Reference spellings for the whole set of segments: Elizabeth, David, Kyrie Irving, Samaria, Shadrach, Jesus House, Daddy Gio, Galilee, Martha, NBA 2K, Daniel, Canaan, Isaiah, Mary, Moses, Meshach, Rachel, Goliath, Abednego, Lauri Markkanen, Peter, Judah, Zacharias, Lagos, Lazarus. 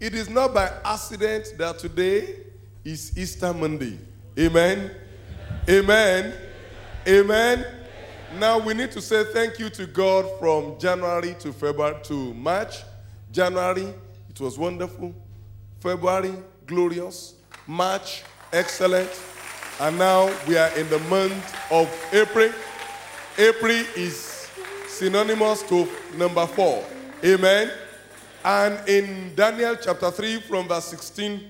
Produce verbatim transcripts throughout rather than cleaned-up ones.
It is not by accident that today is Easter Monday. Amen? Amen? Amen? Now we need to say thank you to God from January to February to March. January, it was wonderful. February, glorious. March, excellent. And now we are in the month of April. April is synonymous to number four. Amen. And in Daniel chapter three from verse sixteen,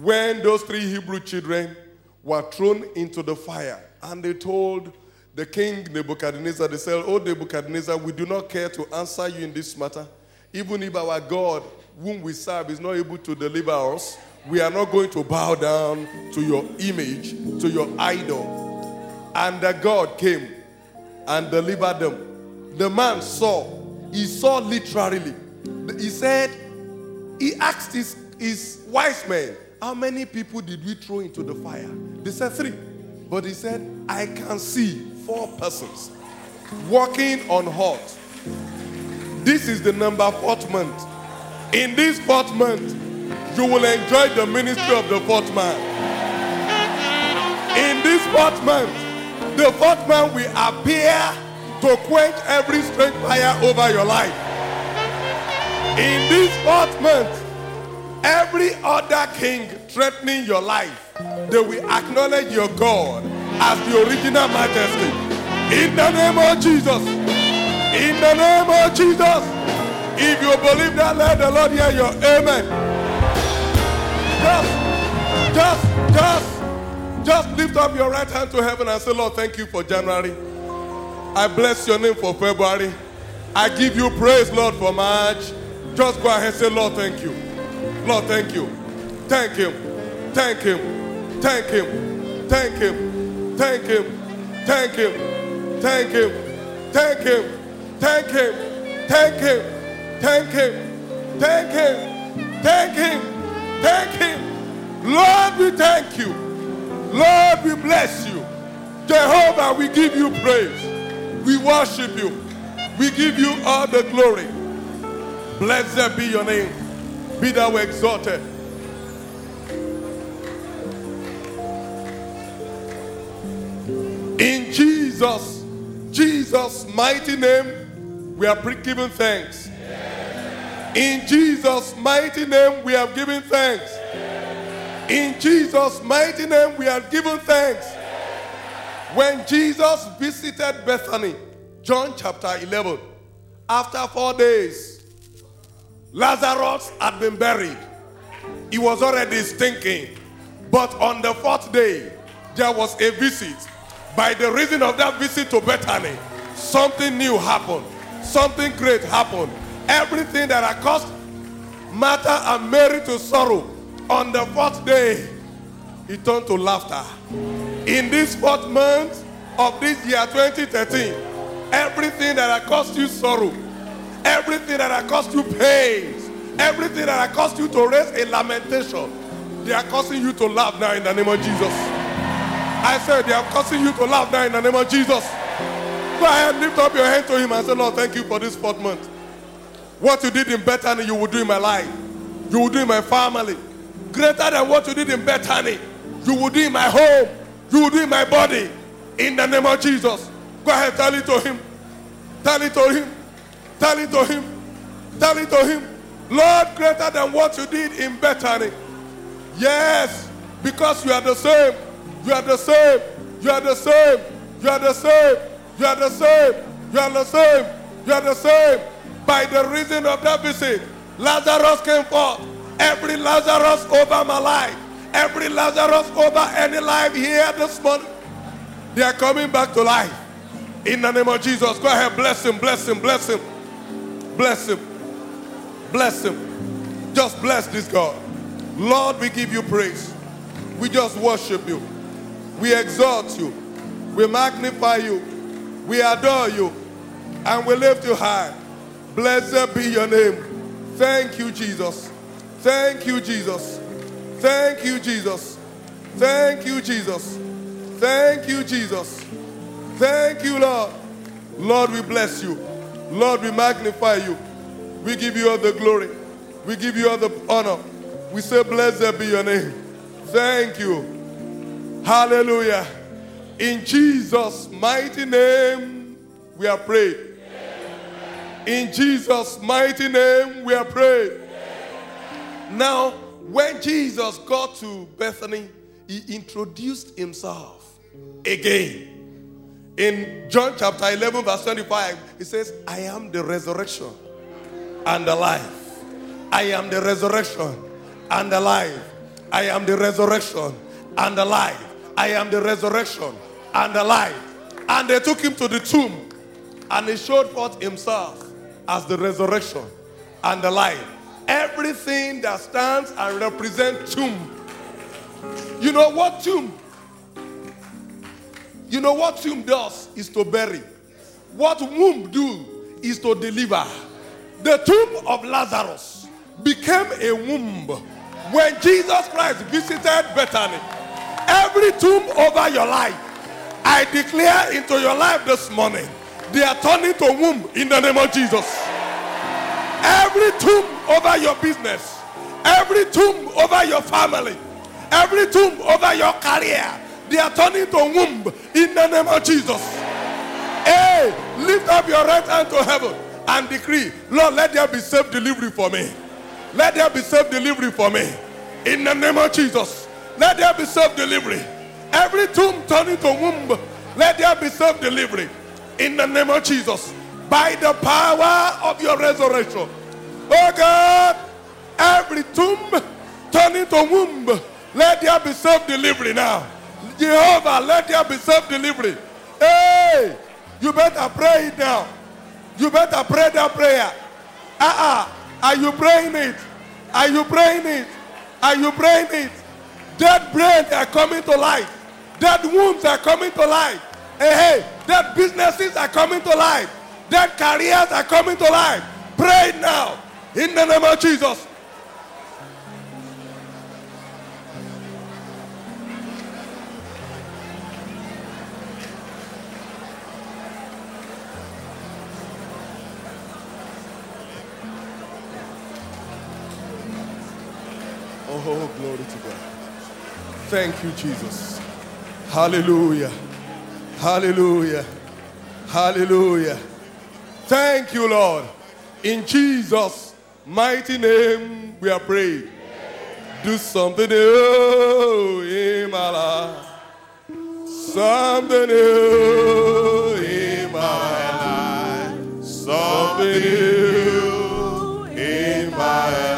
when those three Hebrew children were thrown into the fire, and they told the king Nebuchadnezzar, they said, "Oh Nebuchadnezzar, we do not care to answer you in this matter. Even if our God, whom we serve, is not able to deliver us, we are not going to bow down to your image, to your idol." And the God came and delivered them. The man saw. He saw literally. He said, he asked his, his wise men, "How many people did we throw into the fire?" They said three. But he said, "I can see four persons walking on hot." This is the number fourth month. In this fourth month, you will enjoy the ministry of the fourth man. In this fourth month, the fourth man will appear to quench every strange fire over your life. In this fourth month, every other king threatening your life, they will acknowledge your God as the original majesty. In the name of Jesus. In the name of Jesus. If you believe that, let the Lord hear your amen. Just, just, just, just lift up your right hand to heaven and say, "Lord, thank you for January. I bless your name for February. I give you praise, Lord, for March." Just go ahead and say, "Lord, thank you. Lord, thank you. Thank him. Thank him. Thank him. Thank him. Thank him. Thank him. Thank him. Thank him. Thank him. Thank him. Thank him. Thank him. Thank him. Thank him. Lord, we thank you. Lord, we bless you. Jehovah, we give you praise. We worship you. We give you all the glory. Blessed be your name. Be thou exalted." In Jesus, Jesus' mighty name, we are giving thanks. In Jesus' mighty name, we have given thanks. In Jesus' mighty name, we have given thanks. When Jesus visited Bethany, John chapter eleven, after four days, Lazarus had been buried. He was already stinking. But on the fourth day, there was a visit. By the reason of that visit to Bethany, something new happened. Something great happened. Everything that had caused Martha and Mary to sorrow, on the fourth day, it turned to laughter. In this fourth month of this year, twenty thirteen, everything that had caused you sorrow, everything that has caused you pains, everything that has caused you to raise a lamentation, they are causing you to laugh now in the name of Jesus. I said they are causing you to laugh now in the name of Jesus. Go ahead, lift up your hand to him and say, "Lord, thank you for this fourth month. What you did in Bethany, you will do in my life. You will do in my family. Greater than what you did in Bethany, you will do in my home. You will do in my body. In the name of Jesus." Go ahead, tell it to him. Tell it to him. Tell it to him. Tell it to him. Lord, greater than what you did in Bethany. Yes, because you are the same. You are the same. You are the same. You are the same. You are the same. You are the same. You are the same. By the reason of that visit, Lazarus came forth. Every Lazarus over my life, every Lazarus over any life here this morning, they are coming back to life. In the name of Jesus, go ahead, bless him, bless him, bless him. Bless him. Bless him. Just bless this God. Lord, we give you praise. We just worship you. We exalt you. We magnify you. We adore you. And we lift you high. Blessed be your name. Thank you, Jesus. Thank you, Jesus. Thank you, Jesus. Thank you, Jesus. Thank you, Jesus. Thank you, Lord. Lord, we bless you. Lord, we magnify you. We give you all the glory. We give you all the honor. We say, blessed be your name. Thank you. Hallelujah. In Jesus' mighty name, we are prayed. In Jesus' mighty name, we are prayed. Now, when Jesus got to Bethany, he introduced himself again. In John chapter eleven, verse twenty-five, it says, I am the resurrection and the life. I am the resurrection and the life. I am the resurrection and the life. I am the resurrection and the life. And they took him to the tomb, and he showed forth himself as the resurrection and the life. Everything that stands and represents tomb. You know what tomb? You know what tomb does is to bury. What womb do is to deliver. The tomb of Lazarus became a womb when Jesus Christ visited Bethany. Every tomb over your life, I declare into your life this morning, they are turning to womb in the name of Jesus. Every tomb over your business, every tomb over your family, every tomb over your career, they are turning to womb in the name of Jesus. Hey, lift up your right hand to heaven and decree, Lord, let there be safe delivery for me. Let there be safe delivery for me. In the name of Jesus, let there be safe delivery. Every tomb turning to womb, let there be safe delivery. In the name of Jesus, by the power of your resurrection. Oh God, every tomb turning to womb, let there be safe delivery now. Jehovah, let there be self-delivery. Hey, you better pray it now. You better pray that prayer. Uh-uh. Are you praying it? Are you praying it? Are you praying it? Dead brains are coming to life. Dead wombs are coming to life. Hey, hey, dead businesses are coming to life. Dead careers are coming to life. Pray it now. In the name of Jesus. Oh, glory to God. Thank you, Jesus. Hallelujah. Hallelujah. Hallelujah. Thank you, Lord. In Jesus' mighty name, we are praying. Do something new in my life. Something new in my life. Something new in my life.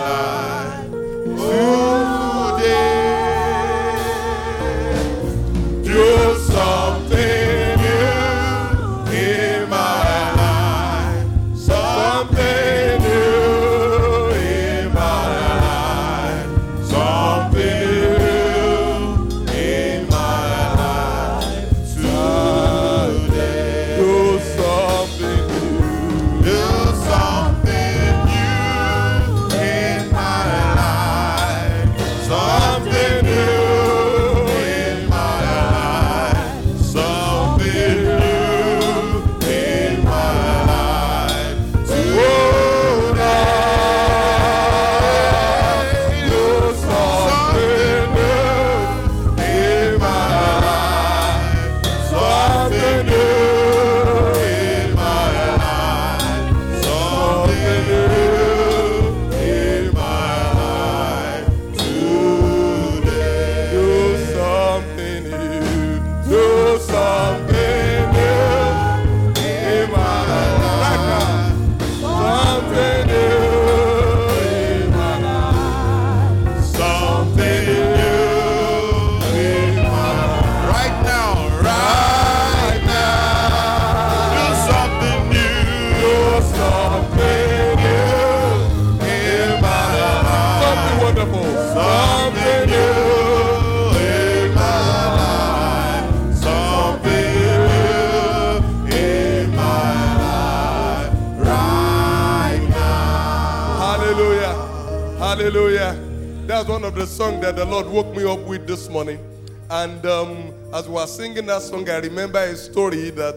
One of the songs that the Lord woke me up with this morning, and um, as we were singing that song, I remember a story that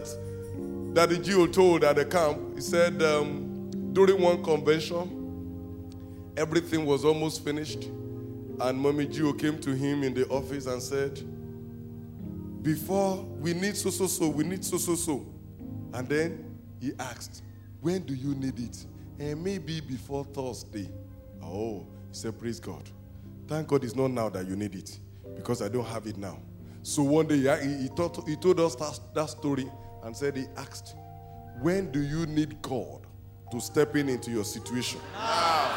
Daddy Gio told at the camp. He said um, during one convention, Everything was almost finished. And Mommy Gio came to him in the office and said, before, we need so, so, so, we need so, so, so. And then he asked, when do you need it? And maybe before Thursday. Oh, he said, praise God. Thank God it's not now that you need it, because I don't have it now. So one day he, he, taught, he told us that, that story and said he asked, when do you need God to step in into your situation? Now.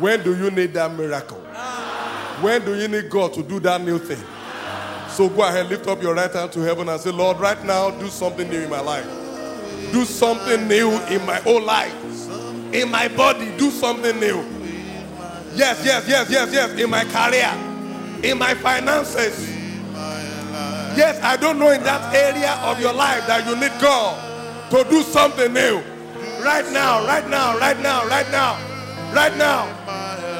When do you need that miracle? Now. When do you need God to do that new thing? Now. So go ahead, lift up your right hand to heaven and say, Lord, right now, do something new in my life. Do something new in my whole life. In my body, do something new. Yes, yes, yes, yes, yes. In my career. In my finances. Yes, I don't know in that area of your life that you need God to do something new. Right now, right now, right now, right now, right now,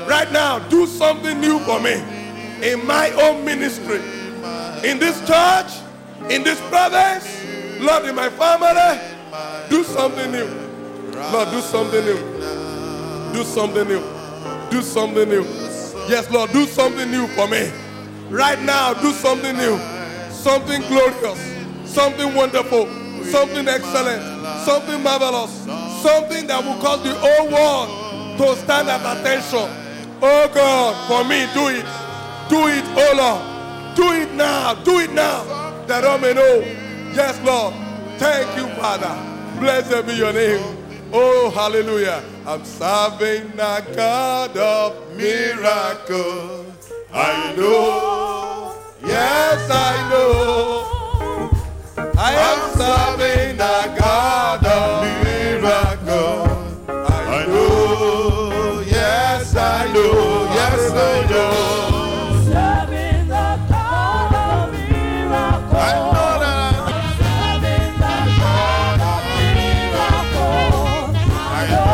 right now, do something new for me in my own ministry, in this church, in this province, Lord, in my family, do something new. Lord, do something new. Do something new. Do something new. Yes, Lord, do something new for me. Right now, do something new. Something glorious, something wonderful, something excellent, something marvelous, something that will cause the whole world to stand at attention. Oh God, for me, do it. Do it, oh Lord. Do it now. Do it now. That I may know. Yes, Lord. Thank you, Father. Blessed be your name. Oh, hallelujah. I'm serving a God of miracles. I know. Yes, I know I am serving a God of miracles. I know, yes, I know, yes, I know. Serving the God of miracles. I know that I'm serving the God of miracles. I know,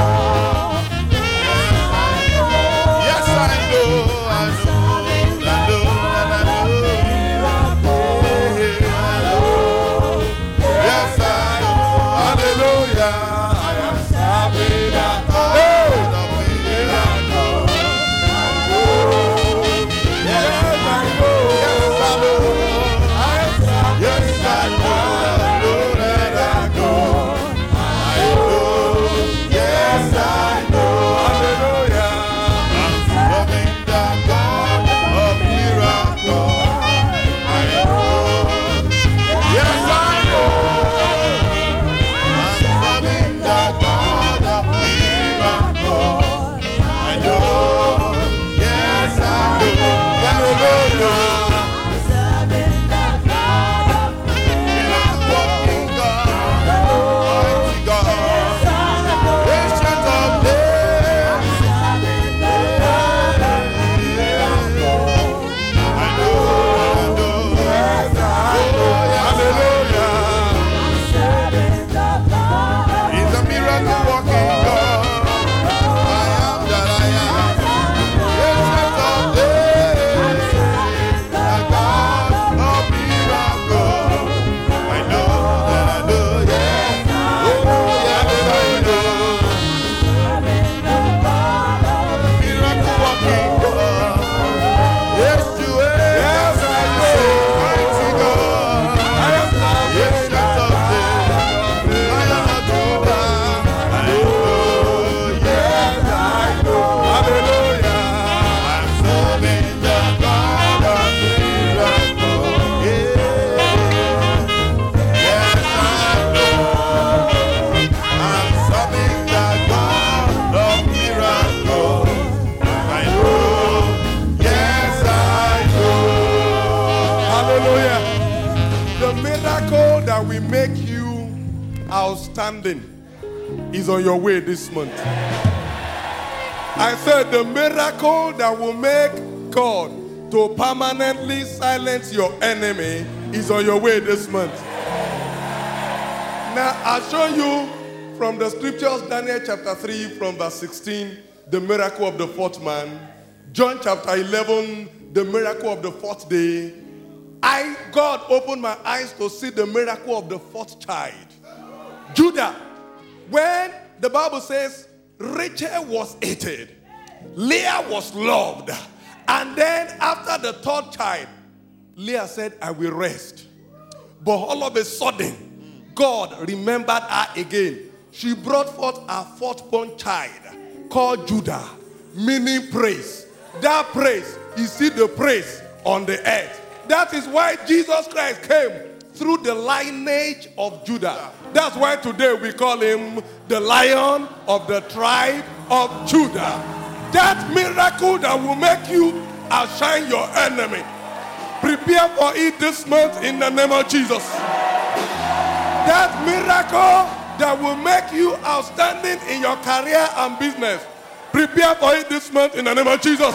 yes, I know, yes, I know. Is on your way this month. I said the miracle that will make God to permanently silence your enemy is on your way this month. Now I'll show you from the scriptures, Daniel chapter three from verse sixteen, the miracle of the fourth man. John chapter eleven, the miracle of the fourth day. I, God opened my eyes to see the miracle of the fourth child. Judah, when the Bible says Rachel was hated, Leah was loved. And then after the third child, Leah said, I will rest. But all of a sudden, God remembered her again. She brought forth her fourth-born child called Judah, meaning praise. That praise is still the praise on the earth. That is why Jesus Christ came through the lineage of Judah. That's why today we call him the Lion of the Tribe of Judah. That miracle that will make you outshine your enemy. Prepare for it this month in the name of Jesus. That miracle that will make you outstanding in your career and business. Prepare for it this month in the name of Jesus.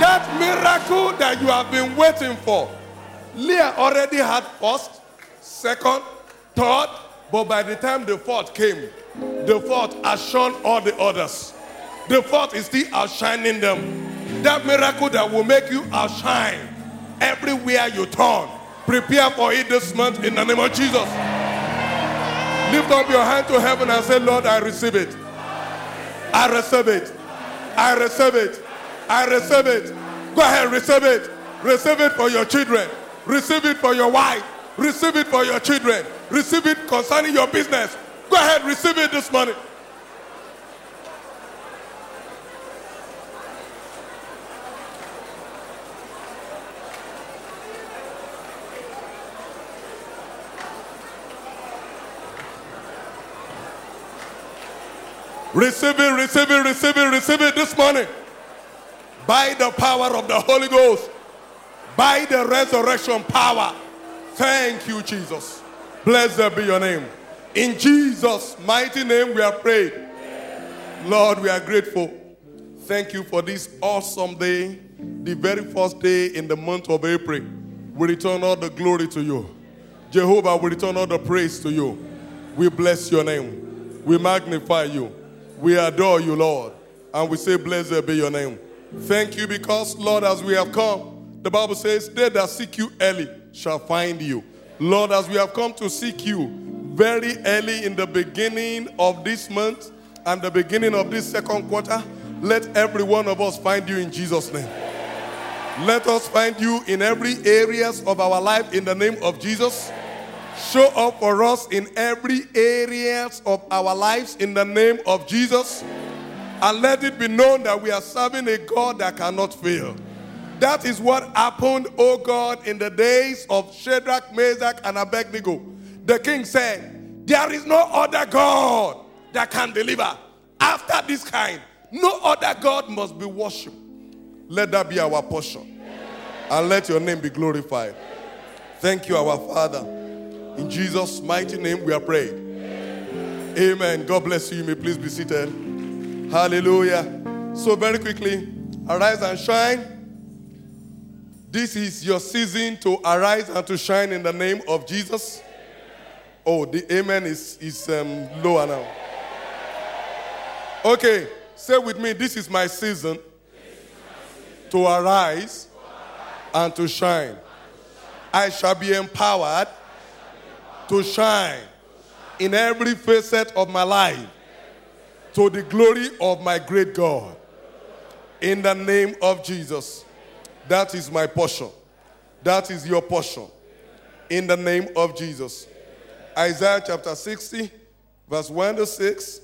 That miracle that you have been waiting for. Leah already had first, second, third, but by the time the fourth came, the fourth outshone all the others. The fourth is still outshining them. That miracle that will make you outshine everywhere you turn. Prepare for it this month in the name of Jesus. Lift up your hand to heaven and say, Lord, I receive it. I receive it. I receive it. I receive it. Go ahead, receive it. Receive it for your children. Receive it for your wife. Receive it for your children. Receive it concerning your business. Go ahead, receive it this morning. Receive it, receive it, receive it, receive it this morning. By the power of the Holy Ghost. By the resurrection power. Thank you, Jesus. Blessed be your name. In Jesus' mighty name we are prayed. Lord, we are grateful. Thank you for this awesome day. The very first day in the month of April. We return all the glory to you. Jehovah, we return all the praise to you. We bless your name. We magnify you. We adore you, Lord, and we say, blessed be your name. Thank you because, Lord, as we have come, the Bible says, they that seek you early shall find you. Lord, as we have come to seek you very early in the beginning of this month and the beginning of this second quarter, let every one of us find you in Jesus' name. Let us find you in every areas of our life in the name of Jesus. Show up for us in every areas of our lives in the name of Jesus. And let it be known that we are serving a God that cannot fail. That is what happened, oh God, in the days of Shadrach, Meshach, and Abednego. The king said, there is no other God that can deliver after this kind. No other God must be worshipped. Let that be our portion. And let your name be glorified. Thank you, our Father. In Jesus' mighty name we are prayed. Amen. Amen. God bless you. You may please be seated. Hallelujah. So very quickly, arise and shine. This is your season to arise and to shine in the name of Jesus. Oh, the amen is, is um, lower now. Okay, say with me, this is my season to arise and to shine. I shall be empowered to shine in every facet of my life to the glory of my great God. In the name of Jesus. That is my portion. That is your portion. In the name of Jesus. Isaiah chapter sixty, verse one to six,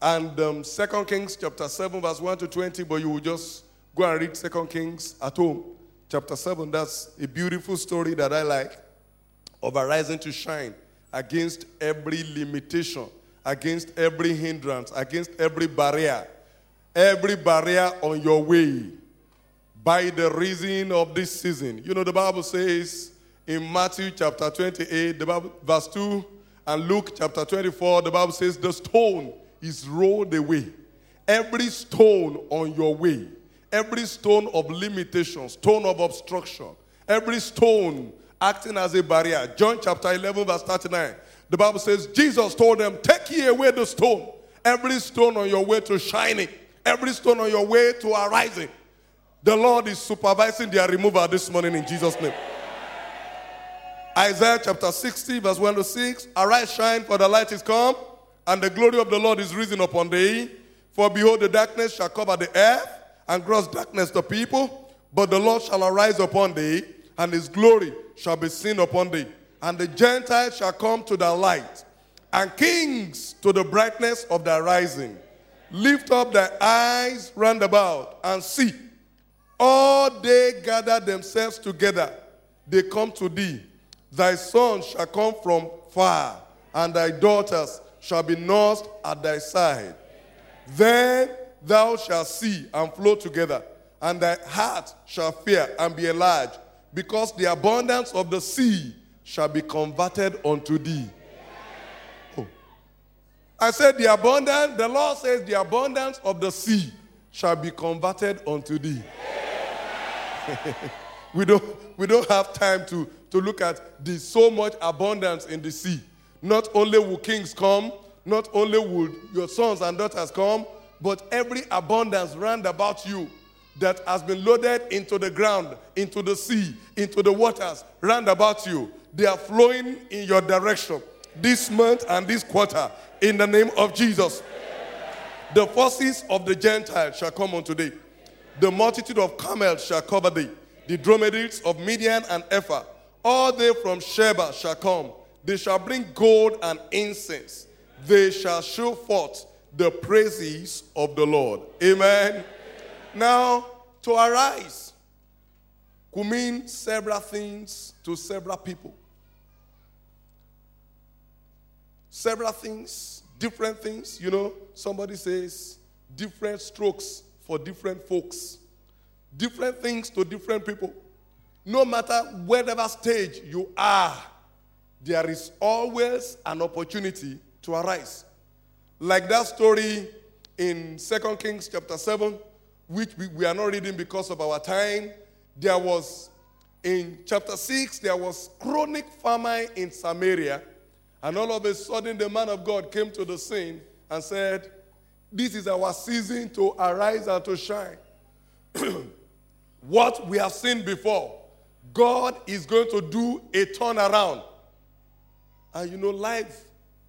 and um, Second Kings chapter seven, verse one to twenty, but you will just go and read Second Kings at home. Chapter seven, that's a beautiful story that I like. Of arising to shine against every limitation, against every hindrance, against every barrier, every barrier on your way by the reason of this season. You know, the Bible says in Matthew chapter twenty-eight, the Bible, verse two, and Luke chapter twenty-four, the Bible says the stone is rolled away. Every stone on your way, every stone of limitation, stone of obstruction, every stone acting as a barrier. John chapter eleven, verse thirty-nine. The Bible says, Jesus told them, take ye away the stone. Every stone on your way to shining. Every stone on your way to arising. The Lord is supervising their removal this morning in Jesus' name. Isaiah chapter sixty, verse one to six. Arise, shine, for the light is come, and the glory of the Lord is risen upon thee. For behold, the darkness shall cover the earth, and gross darkness the people. But the Lord shall arise upon thee, and his glory shall be seen upon thee. And the Gentiles shall come to thy light, and kings to the brightness of thy rising. Lift up thy eyes round about, and see. All they gather themselves together. They come to thee. Thy sons shall come from far, and thy daughters shall be nursed at thy side. Then thou shalt see and flow together, and thy heart shall fear and be enlarged, because the abundance of the sea shall be converted unto thee. Oh. I said the abundance, the Lord says the abundance of the sea shall be converted unto thee. we don't we don't have time to, to look at the so much abundance in the sea. Not only will kings come, not only will your sons and daughters come, but every abundance round about you that has been loaded into the ground, into the sea, into the waters round about you, they are flowing in your direction this month and this quarter in the name of Jesus. The forces of the Gentiles shall come unto thee. The multitude of camels shall cover thee. The dromedaries of Midian and Ephah, all they from Sheba shall come. They shall bring gold and incense. They shall show forth the praises of the Lord. Amen. Amen. Now, to arise could mean several things to several people. Several things, different things. You know, somebody says different strokes for different folks. Different things to different people. No matter whatever stage you are, there is always an opportunity to arise. Like that story in Second Kings chapter seven, which we, we are not reading because of our time. There was, in chapter six, there was chronic famine in Samaria. And all of a sudden, the man of God came to the scene and said, this is our season to arise and to shine. What we have seen before, God is going to do a turnaround. And you know, life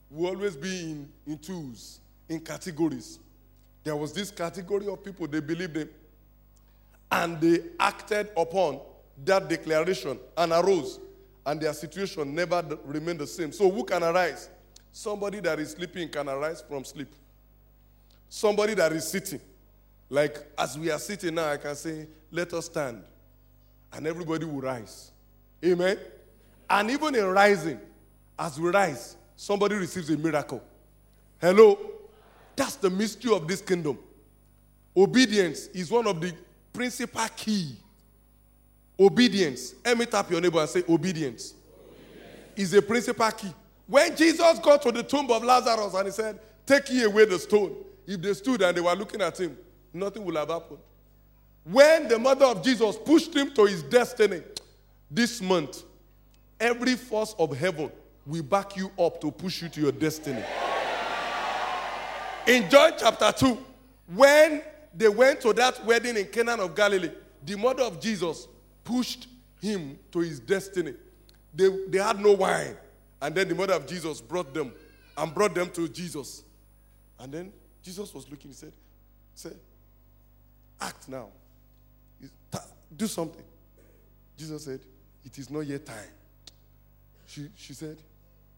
will always be in, in twos, in categories. There was this category of people, they believed him. And they acted upon that declaration and arose. And their situation never remained the same. So who can arise? Somebody that is sleeping can arise from sleep. Somebody that is sitting. Like as we are sitting now, I can say, let us stand. And everybody will rise. Amen? And even in rising, as we rise, somebody receives a miracle. Hello? That's the mystery of this kingdom. Obedience is one of the principal key. Obedience. Let me tap your neighbor and say obedience. Obedience is a principal key. When Jesus got to the tomb of Lazarus and he said, take ye away the stone. If they stood and they were looking at him, nothing would have happened. When the mother of Jesus pushed him to his destiny, this month, every force of heaven will back you up to push you to your destiny. In John chapter two, when they went to that wedding in Canaan of Galilee, the mother of Jesus pushed him to his destiny. They, they had no wine. And then the mother of Jesus brought them and brought them to Jesus. And then Jesus was looking, he said, said act now. Do something. Jesus said, it is not yet time. She, she said,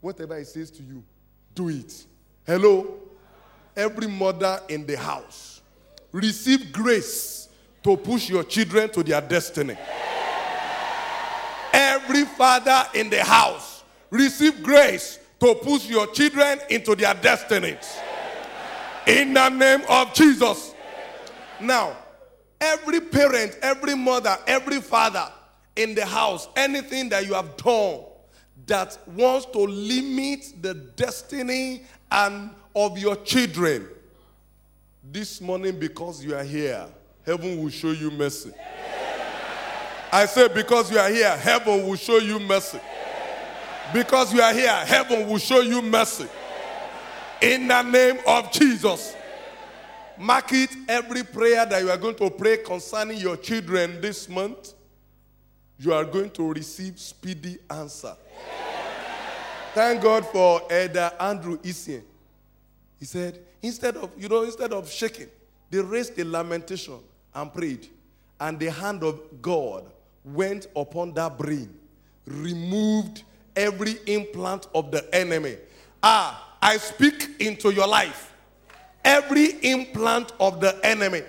whatever it says to you, do it. Hello? Every mother in the house, receive grace to push your children to their destiny. Every father in the house, receive grace to push your children into their destinies. In the name of Jesus. Now, every parent, every mother, every father in the house, anything that you have done that wants to limit the destiny and of your children, this morning, because you are here, heaven will show you mercy. I say, because you are here, heaven will show you mercy. Because you are here, heaven will show you mercy. In the name of Jesus. Mark it, every prayer that you are going to pray concerning your children this month, you are going to receive speedy answer. Thank God for Elder Andrew Isien. He said, instead of, you know, instead of shaking, they raised a lamentation and prayed. And the hand of God went upon that brain, removed every implant of the enemy. Ah, I speak into your life. Every implant of the enemy.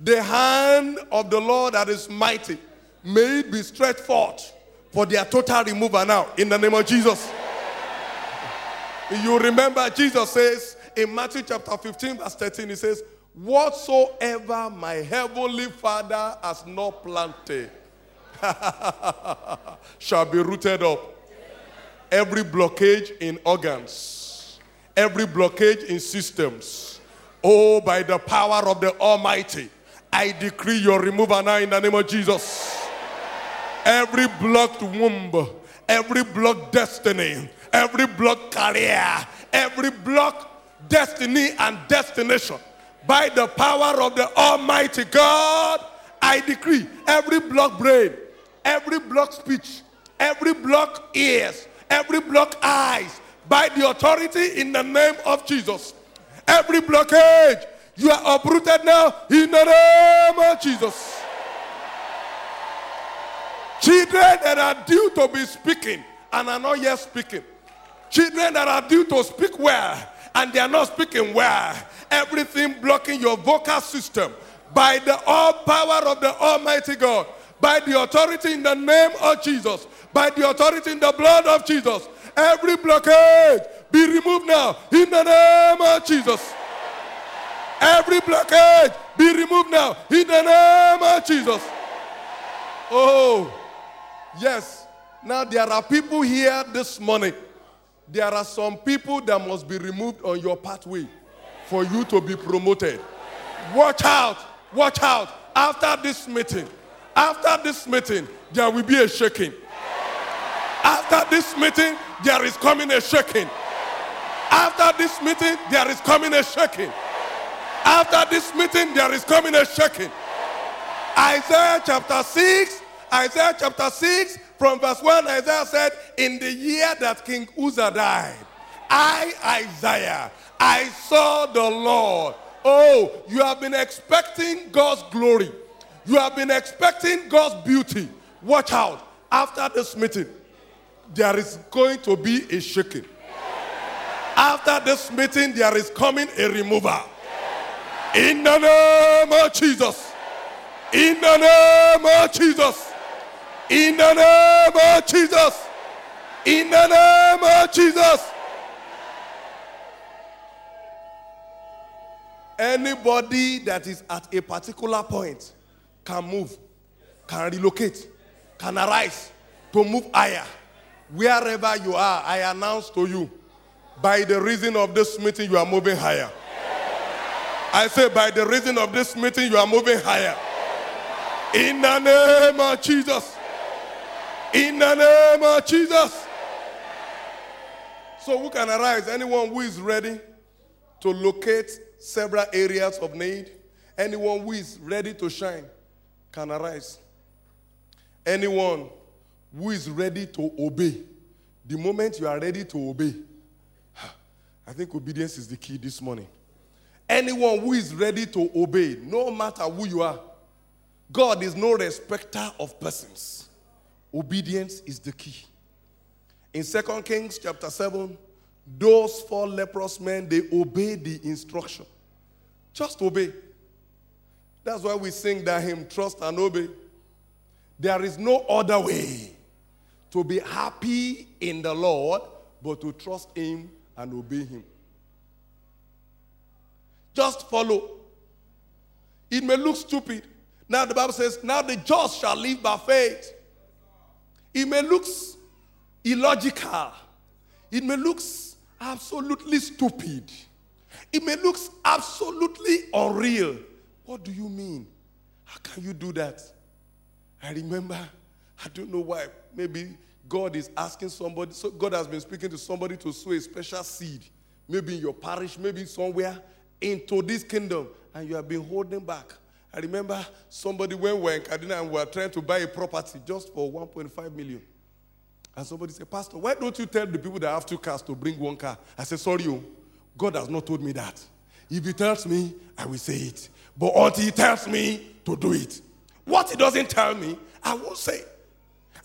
The hand of the Lord that is mighty, may it be stretched forth for their total removal now, in the name of Jesus. You remember Jesus says in Matthew chapter fifteen verse thirteen, he says, whatsoever my heavenly Father has not planted shall be rooted up. Every blockage in organs, every blockage in systems, oh, by the power of the Almighty, I decree your removal now in the name of Jesus. Every blocked womb, every blocked destiny, every blocked career, every blocked destiny and destination, by the power of the Almighty God, I decree every blocked brain, every blocked speech, every blocked ears, every blocked eyes, by the authority in the name of Jesus. Every blockage, you are uprooted now in the name of Jesus. Children that are due to be speaking and are not yet speaking. Children that are due to speak well and they are not speaking well. Everything blocking your vocal system, by the all power of the Almighty God, by the authority in the name of Jesus, by the authority in the blood of Jesus, every blockage be removed now in the name of Jesus. Every blockage be removed now in the name of Jesus. Oh, yes. Now there are people here this morning. There are some people that must be removed on your pathway for you to be promoted. Watch out. Watch out. After this meeting, after this meeting, there will be a shaking. After this meeting, there is coming a shaking. After this meeting, there is coming a shaking. After this meeting, there is coming a shaking. Isaiah chapter six, Isaiah chapter six, from verse one, Isaiah said, in the year that King Uzziah died, I, Isaiah, I saw the Lord. Oh, you have been expecting God's glory. You have been expecting God's beauty. Watch out. After this meeting, there is going to be a shaking. After this meeting, there is coming a remover. In the name of Jesus. In the name of Jesus. In the name of Jesus. In the name of Jesus. Anybody that is at a particular point can move, can relocate, can arise to move higher. Wherever you are, I announce to you, by the reason of this meeting, you are moving higher. I say, by the reason of this meeting, you are moving higher. In the name of Jesus. In the name of Jesus. So who can arise? Anyone who is ready to locate several areas of need, anyone who is ready to shine can arise. Anyone who is ready to obey, the moment you are ready to obey, I think obedience is the key this morning. Anyone who is ready to obey, no matter who you are, God is no respecter of persons. Obedience is the key. In Second Kings chapter seven, those four leprous men, they obeyed the instruction. Just obey. That's why we sing that hymn, trust and obey. There is no other way to be happy in the Lord but to trust him and obey him. Just follow. It may look stupid. Now the Bible says, now the just shall live by faith. It may look illogical. It may look absolutely stupid. It may look absolutely unreal. What do you mean? How can you do that? I remember, I don't know why, maybe God is asking somebody, so God has been speaking to somebody to sow a special seed, maybe in your parish, maybe somewhere, into this kingdom, and you have been holding back. I remember somebody, when we were in Kaduna and we were trying to buy a property just for one point five million. And somebody said, Pastor, why don't you tell the people that have two cars to bring one car? I said, sorry, God has not told me that. If he tells me, I will say it. But until he tells me to do it, what he doesn't tell me, I won't say.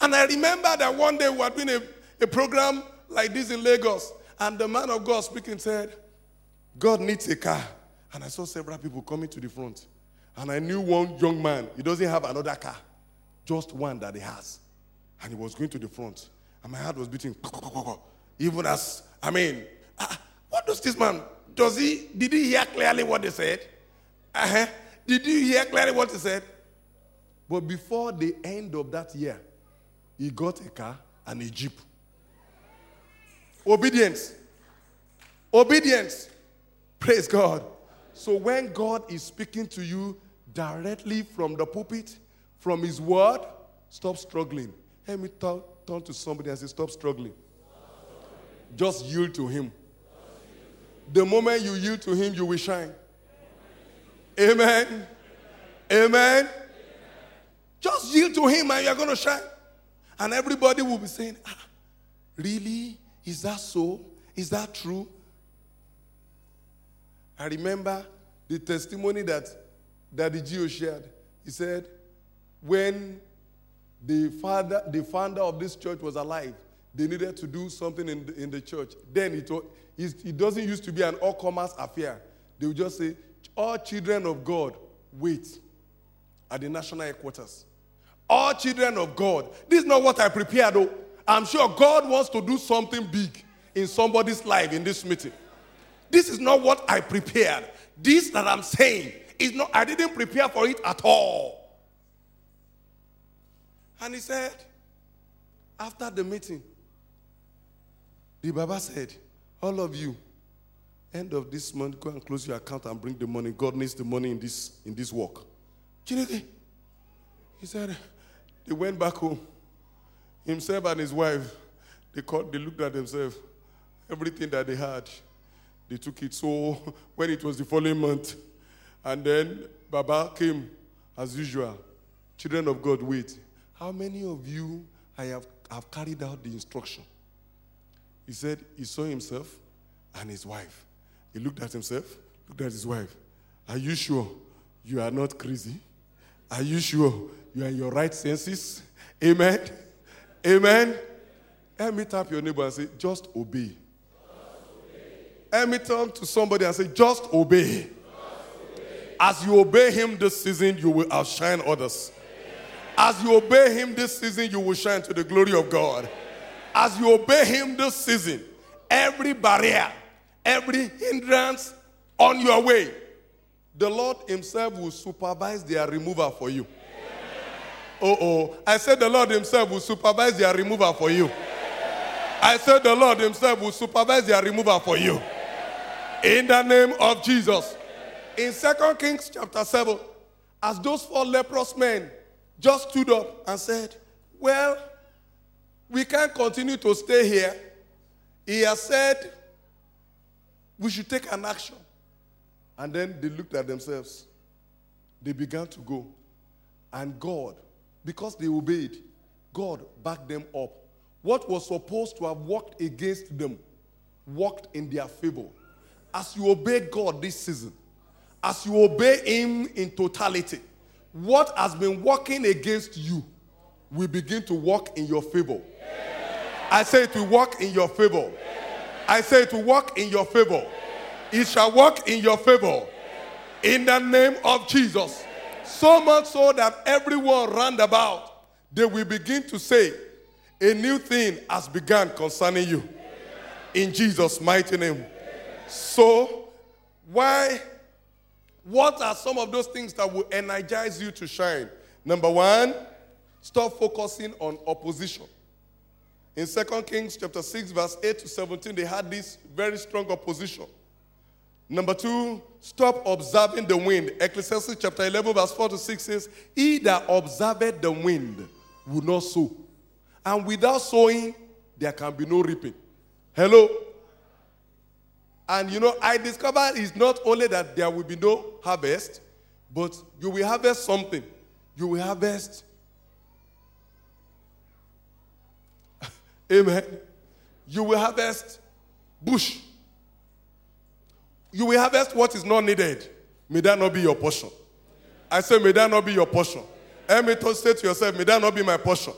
And I remember that one day we were doing a, a program like this in Lagos, and the man of God speaking said, God needs a car. And I saw several people coming to the front. And I knew one young man, he doesn't have another car, just one that he has. And he was going to the front. And my heart was beating. Even as, I mean, ah, what does this man, does he, did he hear clearly what they said? Uh-huh. Did you hear clearly what he said? But before the end of that year, he got a car and a jeep. Obedience. Obedience. Praise God. So when God is speaking to you directly from the pulpit, from his word, stop struggling. Let me t- turn to somebody and say, stop struggling. Just yield to him. The moment you yield to him, you will shine. Amen. Amen. Amen. Amen. Just yield to him and you're going to shine. And everybody will be saying, ah, really? Is that so? Is that true? I remember the testimony that Daddy Gio shared. He said, when the father, the founder of this church was alive, they needed to do something in the, in the church. Then it, it doesn't used to be an all-commerce affair. They would just say, all children of God, wait at the national headquarters. All children of God. This is not what I prepared, though. I'm sure God wants to do something big in somebody's life in this meeting. This is not what I prepared. This that I'm saying is not, I didn't prepare for it at all. And he said, after the meeting, the Baba said, all of you, end of this month, go and close your account and bring the money. God needs the money in this in this work. He said, they went back home. Himself and his wife, they called, they looked at themselves. Everything that they had, they took it. So when it was the following month, and then Baba came as usual. Children of God, wait. How many of you I have, have carried out the instruction? He said he saw himself and his wife. He looked at himself, looked at his wife. Are you sure you are not crazy? Are you sure you are in your right senses? Amen? Amen? Let me tap your neighbor and say, just obey. Just obey. Let me turn to somebody and say, just obey. Just obey. As you obey him this season, you will outshine others. Amen. As you obey him this season, you will shine to the glory of God. Amen. As you obey him this season, every barrier, every hindrance on your way, the Lord himself will supervise their removal for you. Amen. Uh-oh. I said the Lord himself will supervise their removal for you. Amen. I said the Lord himself will supervise their removal for you. Amen. In the name of Jesus. Amen. In Second Kings chapter seven, as those four leprous men just stood up and said, well, we can't continue to stay here. He has said we should take an action. And then they looked at themselves. They began to go. And God, because they obeyed, God backed them up. What was supposed to have worked against them worked in their favor. As you obey God this season, as you obey him in totality, what has been working against you will begin to work in your favor. Yeah. I say it will work in your favor. Yeah. I say it will work in your favor. It shall work in your favor. In the name of Jesus. So much so that everyone round about, they will begin to say, a new thing has begun concerning you. In Jesus' mighty name. So, why? What are some of those things that will energize you to shine? Number one, stop focusing on opposition. In Second Kings chapter six, verse eight to seventeen, they had this very strong opposition. Number two, stop observing the wind. Ecclesiastes chapter eleven, verse four to six says, he that observeth the wind will not sow. And without sowing, there can be no reaping. Hello? And you know, I discovered it's not only that there will be no harvest, but you will harvest something. You will harvest. Amen. You will harvest bush. You will harvest what is not needed. May that not be your portion. I say, may that not be your portion. And may to say to yourself, may that not be my portion.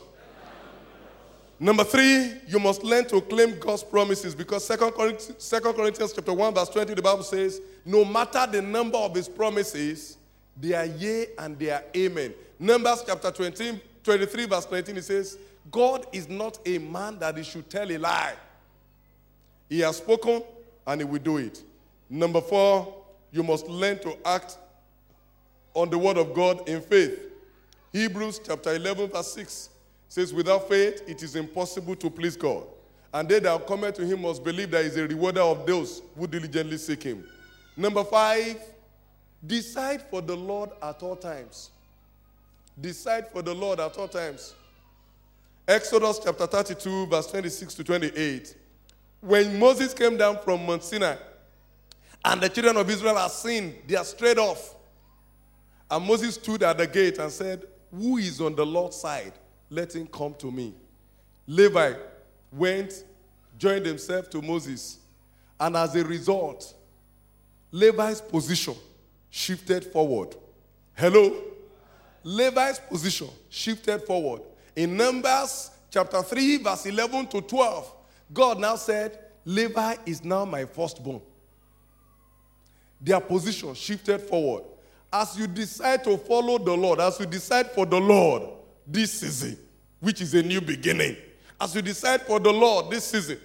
Number three, you must learn to claim God's promises, because Second Corinthians chapter one, verse twenty, the Bible says, no matter the number of his promises, they are yea and they are amen. Numbers chapter twenty, twenty-three, verse nineteen, it says, God is not a man that he should tell a lie. He has spoken and he will do it. Number four, you must learn to act on the word of God in faith. Hebrews chapter eleven, verse six. Says, without faith, it is impossible to please God. And they that come to him must believe that he is a rewarder of those who diligently seek him. Number five, decide for the Lord at all times. Decide for the Lord at all times. Exodus chapter thirty-two, verse twenty-six to twenty-eight. When Moses came down from Mount Sinai, and the children of Israel had sinned, they are strayed off. And Moses stood at the gate and said, who is on the Lord's side? Let him come to me. Levi went, joined himself to Moses. And as a result, Levi's position shifted forward. Hello? Levi's position shifted forward. In Numbers chapter three, verse eleven to twelve, God now said, Levi is now my firstborn. Their position shifted forward. As you decide to follow the Lord, as you decide for the Lord, this season, which is a new beginning. As you decide for the Lord this season,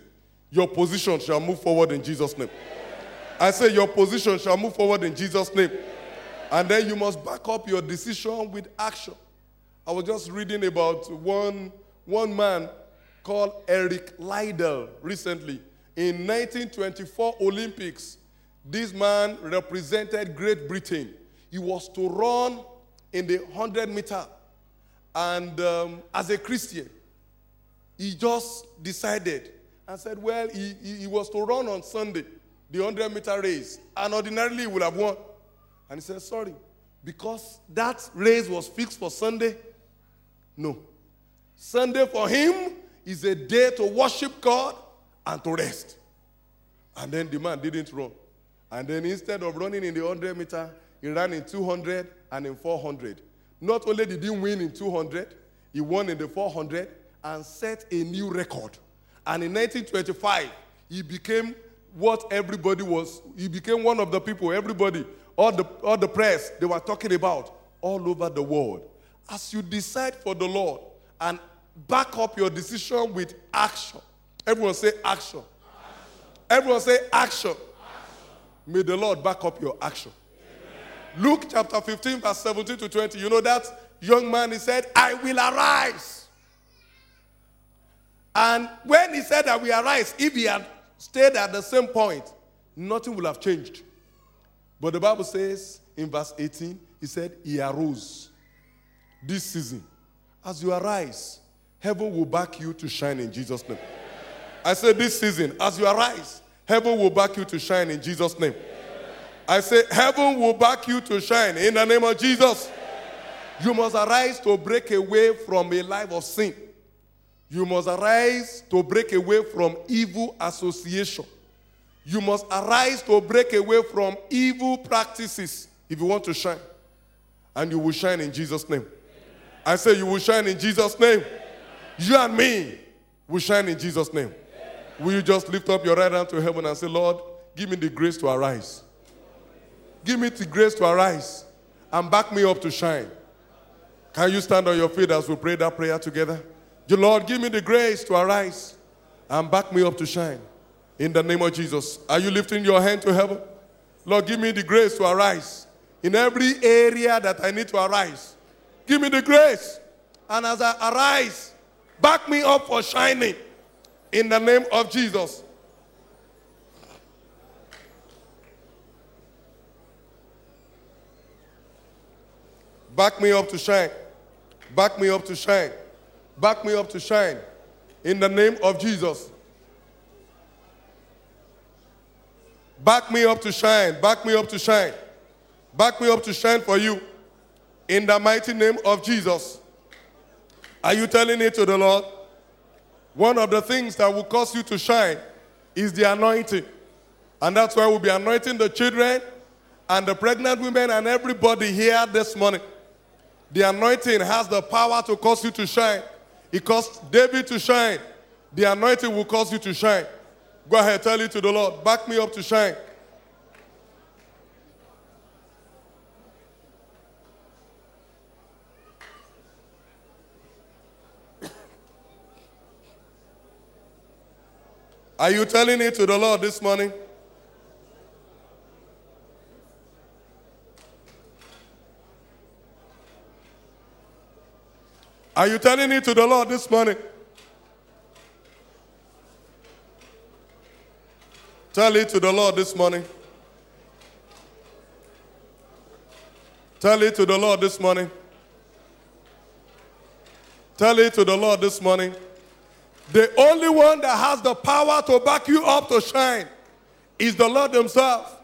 your position shall move forward in Jesus' name. I say your position shall move forward in Jesus' name. And then you must back up your decision with action. I was just reading about one, one man called Eric Liddell recently. In nineteen twenty-four Olympics, this man represented Great Britain. He was to run in the one hundred meter. And um, as a Christian, he just decided and said, well, he, he, he was to run on Sunday, the one hundred meter race, and ordinarily he would have won. And he said, sorry, because that race was fixed for Sunday, no. Sunday for him is a day to worship God and to rest. And then the man didn't run. And then instead of running in the one hundred meter, he ran in two hundred and in four hundred. Not only did he win in two hundred, he won in the four hundred and set a new record. And in nineteen twenty-five, he became what everybody was, he became one of the people, everybody, all the, all the press, they were talking about all over the world. As you decide for the Lord and back up your decision with action. Everyone say action. action. Everyone say action. action. May the Lord back up your action. Luke chapter fifteen, verse seventeen to twenty. You know that young man, he said, I will arise. And when he said that we arise, if he had stayed at the same point, nothing would have changed. But the Bible says in verse eighteen, he said, he arose. This season, as you arise, heaven will back you to shine in Jesus' name. I said this season, as you arise, heaven will back you to shine in Jesus' name. I say, heaven will back you to shine in the name of Jesus. You must arise to break away from a life of sin. You must arise to break away from evil association. You must arise to break away from evil practices if you want to shine. And you will shine in Jesus' name. I say, you will shine in Jesus' name. You and me will shine in Jesus' name. Will you just lift up your right hand to heaven and say, Lord, give me the grace to arise. Give me the grace to arise and back me up to shine. Can you stand on your feet as we pray that prayer together? Dear Lord, give me the grace to arise and back me up to shine. In the name of Jesus. Are you lifting your hand to heaven? Lord, give me the grace to arise in every area that I need to arise. Give me the grace. And as I arise, back me up for shining. In the name of Jesus. Back me up to shine. Back me up to shine. Back me up to shine. In the name of Jesus. Back me up to shine. Back me up to shine. Back me up to shine for you. In the mighty name of Jesus. Are you telling it to the Lord? One of the things that will cause you to shine is the anointing. And that's why we'll be anointing the children and the pregnant women and everybody here this morning. The anointing has the power to cause you to shine. It caused David to shine. The anointing will cause you to shine. Go ahead, tell it to the Lord. Back me up to shine. Are you telling it to the Lord this morning? Are you telling it to the Lord this morning? Tell it to the Lord this morning. Tell it to the Lord this morning. Tell it to the Lord this morning. The only one that has the power to back you up to shine is the Lord himself.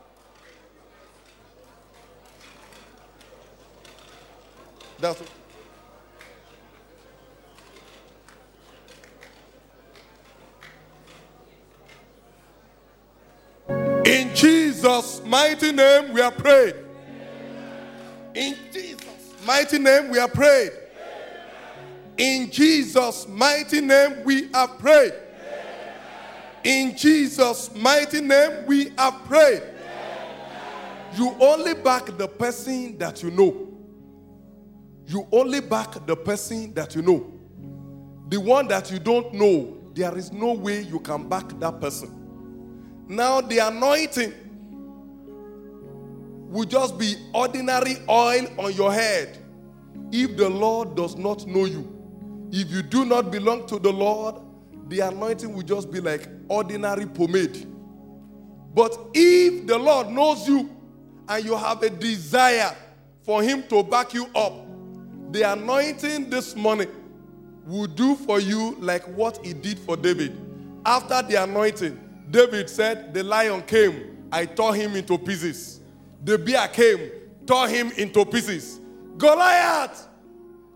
That's it. In Jesus' mighty name we are prayed. In Jesus' mighty name we are prayed. In Jesus' mighty name we are prayed. In Jesus' mighty name we are prayed. You only back the person that you know. You only back the person that you know. The one that you don't know, there is no way you can back that person. Now the anointing will just be ordinary oil on your head. If the Lord does not know you, if you do not belong to the Lord, the anointing will just be like ordinary pomade. But if the Lord knows you and you have a desire for him to back you up, the anointing this morning will do for you like what it did for David. After the anointing, David said, the lion came, I tore him into pieces. The bear came, tore him into pieces. Goliath,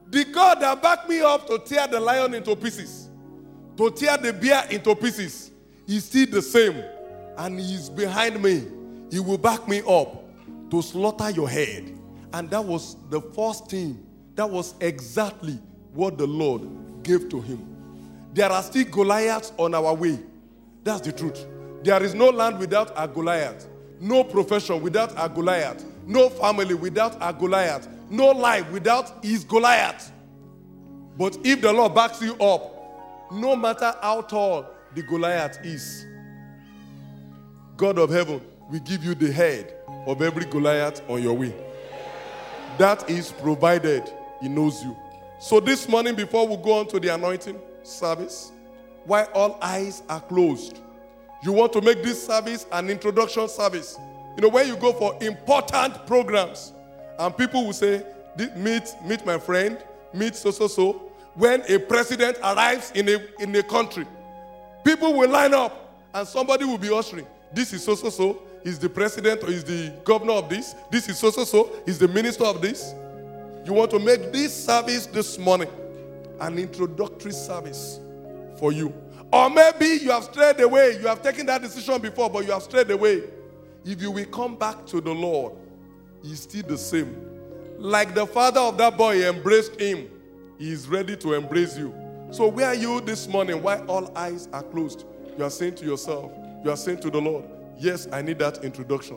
the God that backed me up to tear the lion into pieces, to tear the bear into pieces, he's still the same. And he's behind me. He will back me up to slaughter your head. And that was the first thing. That was exactly what the Lord gave to him. There are still Goliaths on our way. That's the truth. There is no land without a Goliath. No profession without a Goliath. No family without a Goliath. No life without his Goliath. But if the Lord backs you up, no matter how tall the Goliath is, God of heaven will give you the head of every Goliath on your way. That is provided he knows you. So this morning, before we go on to the anointing service, while all eyes are closed, you want to make this service an introduction service. You know, when you go for important programs, and people will say, meet, meet my friend, meet so, so, so. When a president arrives in a, in a country, people will line up, and somebody will be ushering, this is so, so, so, is the president or is the governor of this, this is so, so, so, is the minister of this. You want to make this service this morning an introductory service for you. Or maybe you have strayed away. You have taken that decision before, but you have strayed away. If you will come back to the Lord, he's still the same. Like the father of that boy embraced him, he is ready to embrace you. So where are you this morning while all eyes are closed? You are saying to yourself, you are saying to the Lord, yes, I need that introduction.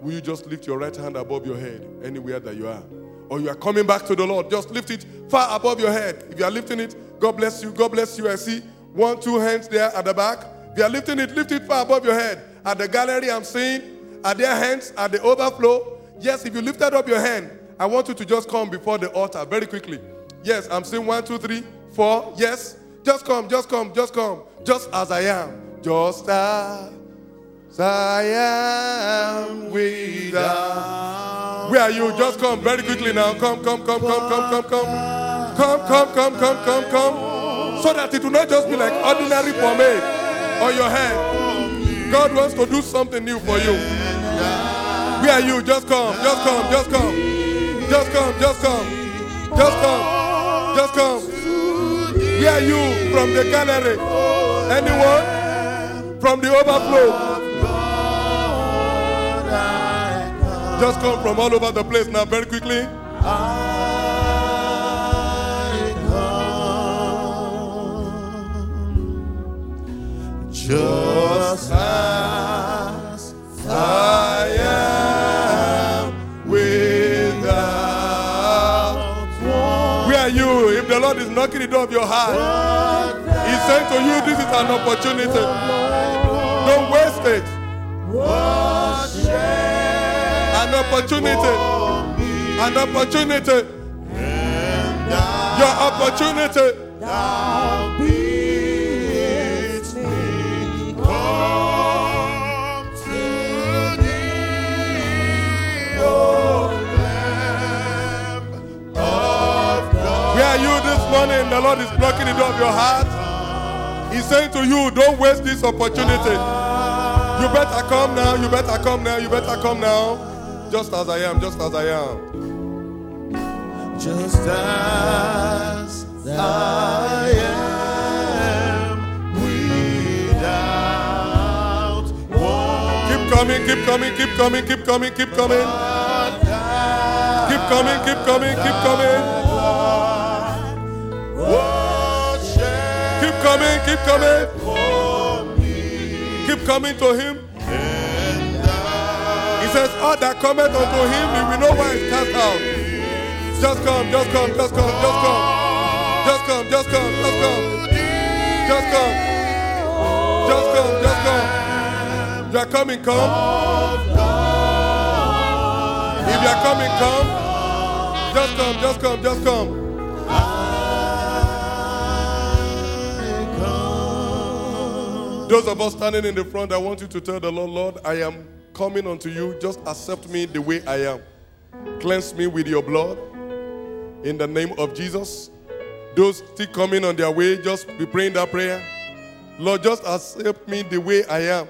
Will you just lift your right hand above your head anywhere that you are? Or you are coming back to the Lord, just lift it far above your head. If you are lifting it, God bless you, God bless you. I see one, two hands there at the back. If you are lifting it, lift it far above your head. At the gallery, I'm seeing, are there hands at the overflow? Yes, if you lifted up your hand, I want you to just come before the altar very quickly. Yes, I'm seeing one, two, three, four. Yes, just come, just come, just come. Just as I am. Just as I am without. Where are you? Just come very quickly now. Come, come, come, come, come, come, come. Come, come, come, come, come, come. So that it will not just be like ordinary pomade on your head. God wants to do something new for you. Where are you? Just come, just come, just come. Just come, just come. Just come, just come. Where are you from the gallery? Anyone? From the overflow? Just come from all over the place now, very quickly. I come just as I am without one. Where are you? If the Lord is knocking the door of your heart, He said to you, this is an opportunity. Don't waste it. An opportunity. An opportunity. Your opportunity. Come to thee, O Lamb of God. Where are you this morning? The Lord is blocking the door of your heart. He's saying to you, don't waste this opportunity. You better come now, you better come now, you better come now. Just as I am, just as I am. Just as I am without one. Keep coming, keep coming, keep coming, keep coming, keep coming. Keep coming, keep coming, keep coming. Keep coming, keep coming. Keep coming to him. He says, all that cometh unto him, he will know why it's cast out. Just come, just come, just come, just come. Just come, just come, just come. Just come. Just come, just come. You are coming, come. If you are coming, come. Just come, just come, just come. Those of us standing in the front, I want you to tell the Lord, Lord, I am coming unto you. Just accept me the way I am. Cleanse me with your blood. In the name of Jesus. Those still coming on their way, just be praying that prayer. Lord, just accept me the way I am.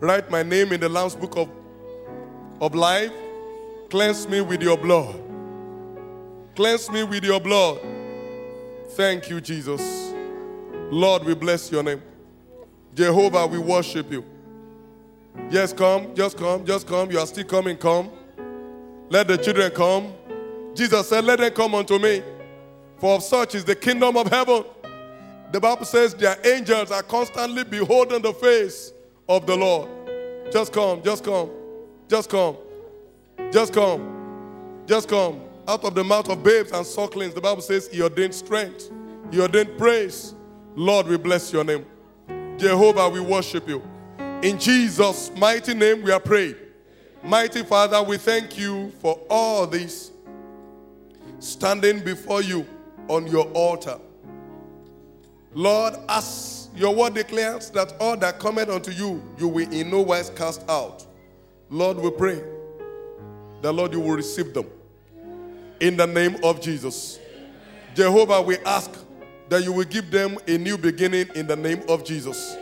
Write my name in the Lamb's Book of, of Life. Cleanse me with your blood. Cleanse me with your blood. Thank you, Jesus. Lord, we bless your name. Jehovah, we worship you. Yes, come, just come, just come. You are still coming, come. Let the children come. Jesus said, let them come unto me, for of such is the kingdom of heaven. The Bible says their angels are constantly beholding the face of the Lord. Just come, just come, just come, just come, just come. Out of the mouth of babes and sucklings, the Bible says he ordained strength, he ordained praise. Lord, we bless your name. Jehovah, we worship you. In Jesus' mighty name we are praying. Mighty Father, we thank you for all this. Standing before you on your altar. Lord, as your word declares that all that cometh unto you, you will in no wise cast out. Lord, we pray that, Lord, you will receive them. In the name of Jesus. Jehovah, we ask that you will give them a new beginning in the name of Jesus.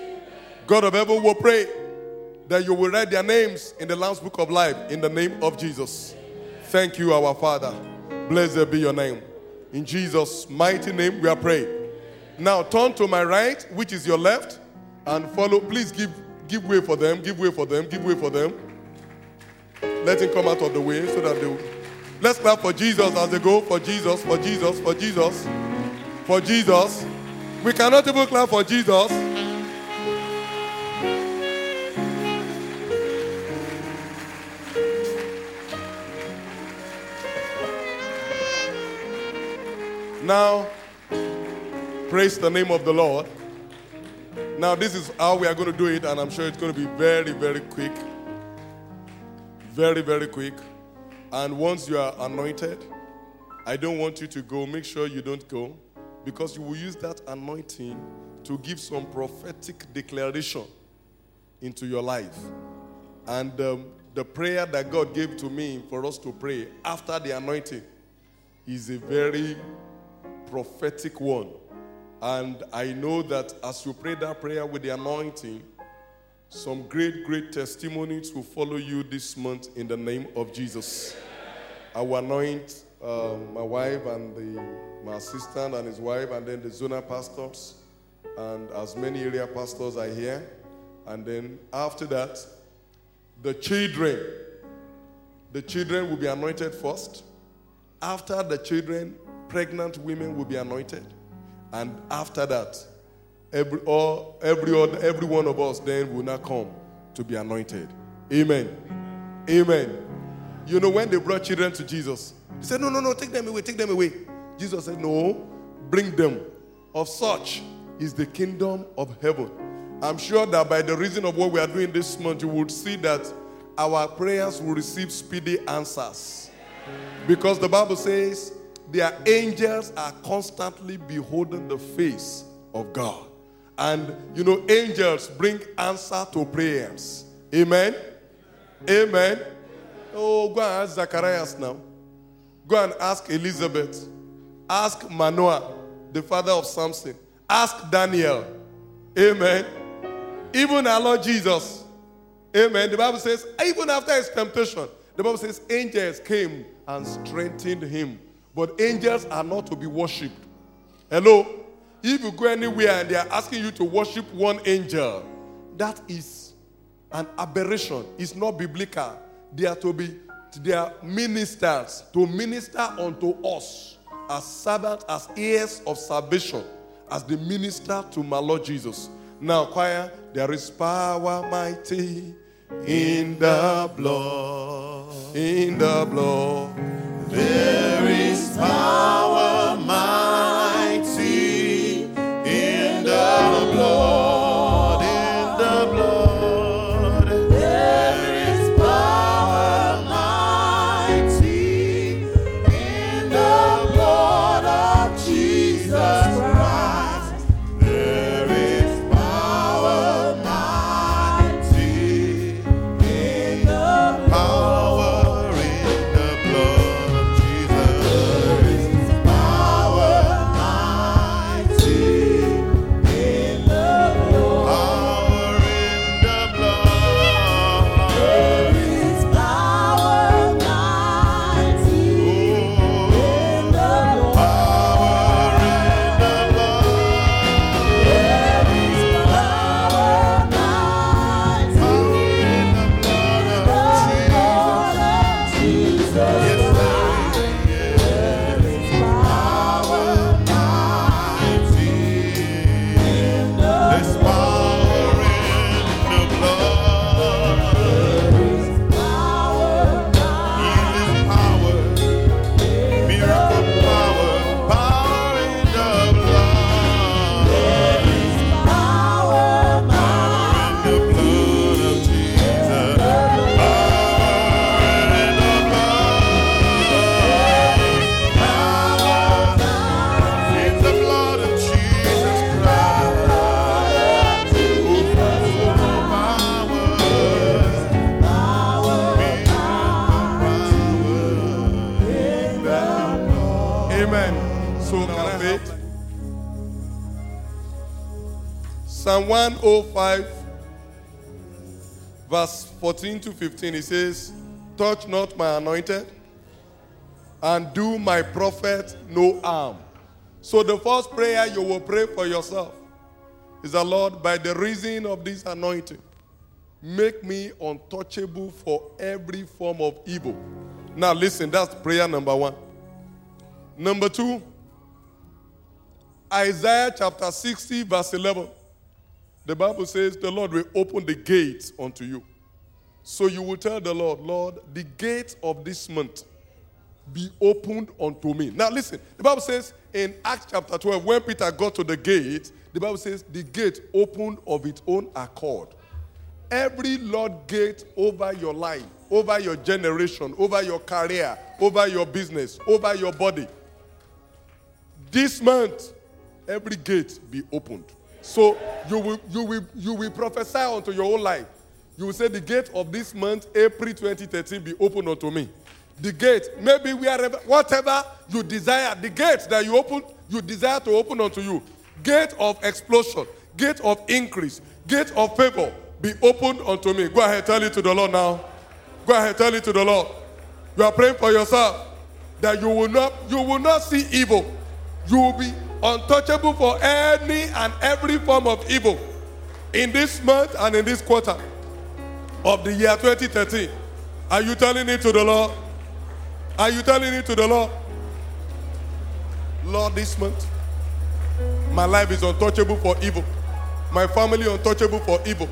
God of heaven, will pray that you will write their names in the Lamb's Book of Life in the name of Jesus. Thank you, our Father. Blessed be your name. In Jesus' mighty name we are praying. Now turn to my right, which is your left, and follow. Please give, give way for them, give way for them, give way for them. Let him come out of the way so that they will. Let's clap for Jesus as they go, for Jesus, for Jesus, for Jesus. For Jesus. We cannot even clap for Jesus. Now, praise the name of the Lord. Now, this is how we are going to do it, and I'm sure it's going to be very, very quick. Very, very quick. And once you are anointed, I don't want you to go. Make sure you don't go. Because you will use that anointing to give some prophetic declaration into your life. And um, the prayer that God gave to me for us to pray after the anointing is a very prophetic one. And I know that as you pray that prayer with the anointing, some great, great testimonies will follow you this month in the name of Jesus. I will anoint uh, my wife and the... my assistant and his wife, and then the zonal pastors, and as many area pastors are here. And then after that, the children The children will be anointed first. After the children, pregnant women will be anointed. And after that, every all, every, every one of us then will now come to be anointed. Amen. Amen. Amen. You know, when they brought children to Jesus, he said, no, no, no, take them away, take them away. Jesus said, no, bring them. Of such is the kingdom of heaven. I'm sure that by the reason of what we are doing this month, you would see that our prayers will receive speedy answers. Because the Bible says, their angels are constantly beholding the face of God. And, you know, angels bring answer to prayers. Amen? Amen? Amen. Oh, go and ask Zacharias now. Go and ask Elizabeth. Ask Manoah, the father of Samson. Ask Daniel. Amen. Even our Lord Jesus. Amen. The Bible says, even after his temptation, the Bible says angels came and strengthened him. But angels are not to be worshipped. Hello? If you go anywhere and they are asking you to worship one angel, that is an aberration. It's not biblical. They are to be, they are ministers, to minister unto us as servants, as heirs of salvation, as the minister to my Lord Jesus. Now, choir, there is power mighty in the blood, in the blood. There is power mighty in the blood. one oh five, verse fourteen to fifteen, it says, touch not my anointed, and do my prophet no harm. So the first prayer you will pray for yourself is that, Lord, by the reason of this anointing, make me untouchable for every form of evil. Now listen, that's prayer number one. Number two, Isaiah chapter sixty, verse eleven. The Bible says the Lord will open the gates unto you. So you will tell the Lord, Lord, the gates of this month be opened unto me. Now listen, the Bible says in Acts chapter twelve, when Peter got to the gate, the Bible says the gate opened of its own accord. Every Lord gate over your life, over your generation, over your career, over your business, over your body. This month, every gate be opened. So you will you will you will prophesy unto your own life. You will say the gate of this month, April twenty thirteen, be open unto me. The gate, maybe wherever, whatever you desire, the gate that you open, you desire to open unto you. Gate of explosion, gate of increase, gate of favor, be opened unto me. Go ahead, tell it to the Lord now. Go ahead, tell it to the Lord. You are praying for yourself that you will not you will not see evil. You will be untouchable for any and every form of evil in this month and in this quarter of the year twenty thirteen. Are you telling it to the Lord? Are you telling it to the Lord? Lord, this month, my life is untouchable for evil. My family untouchable for evil.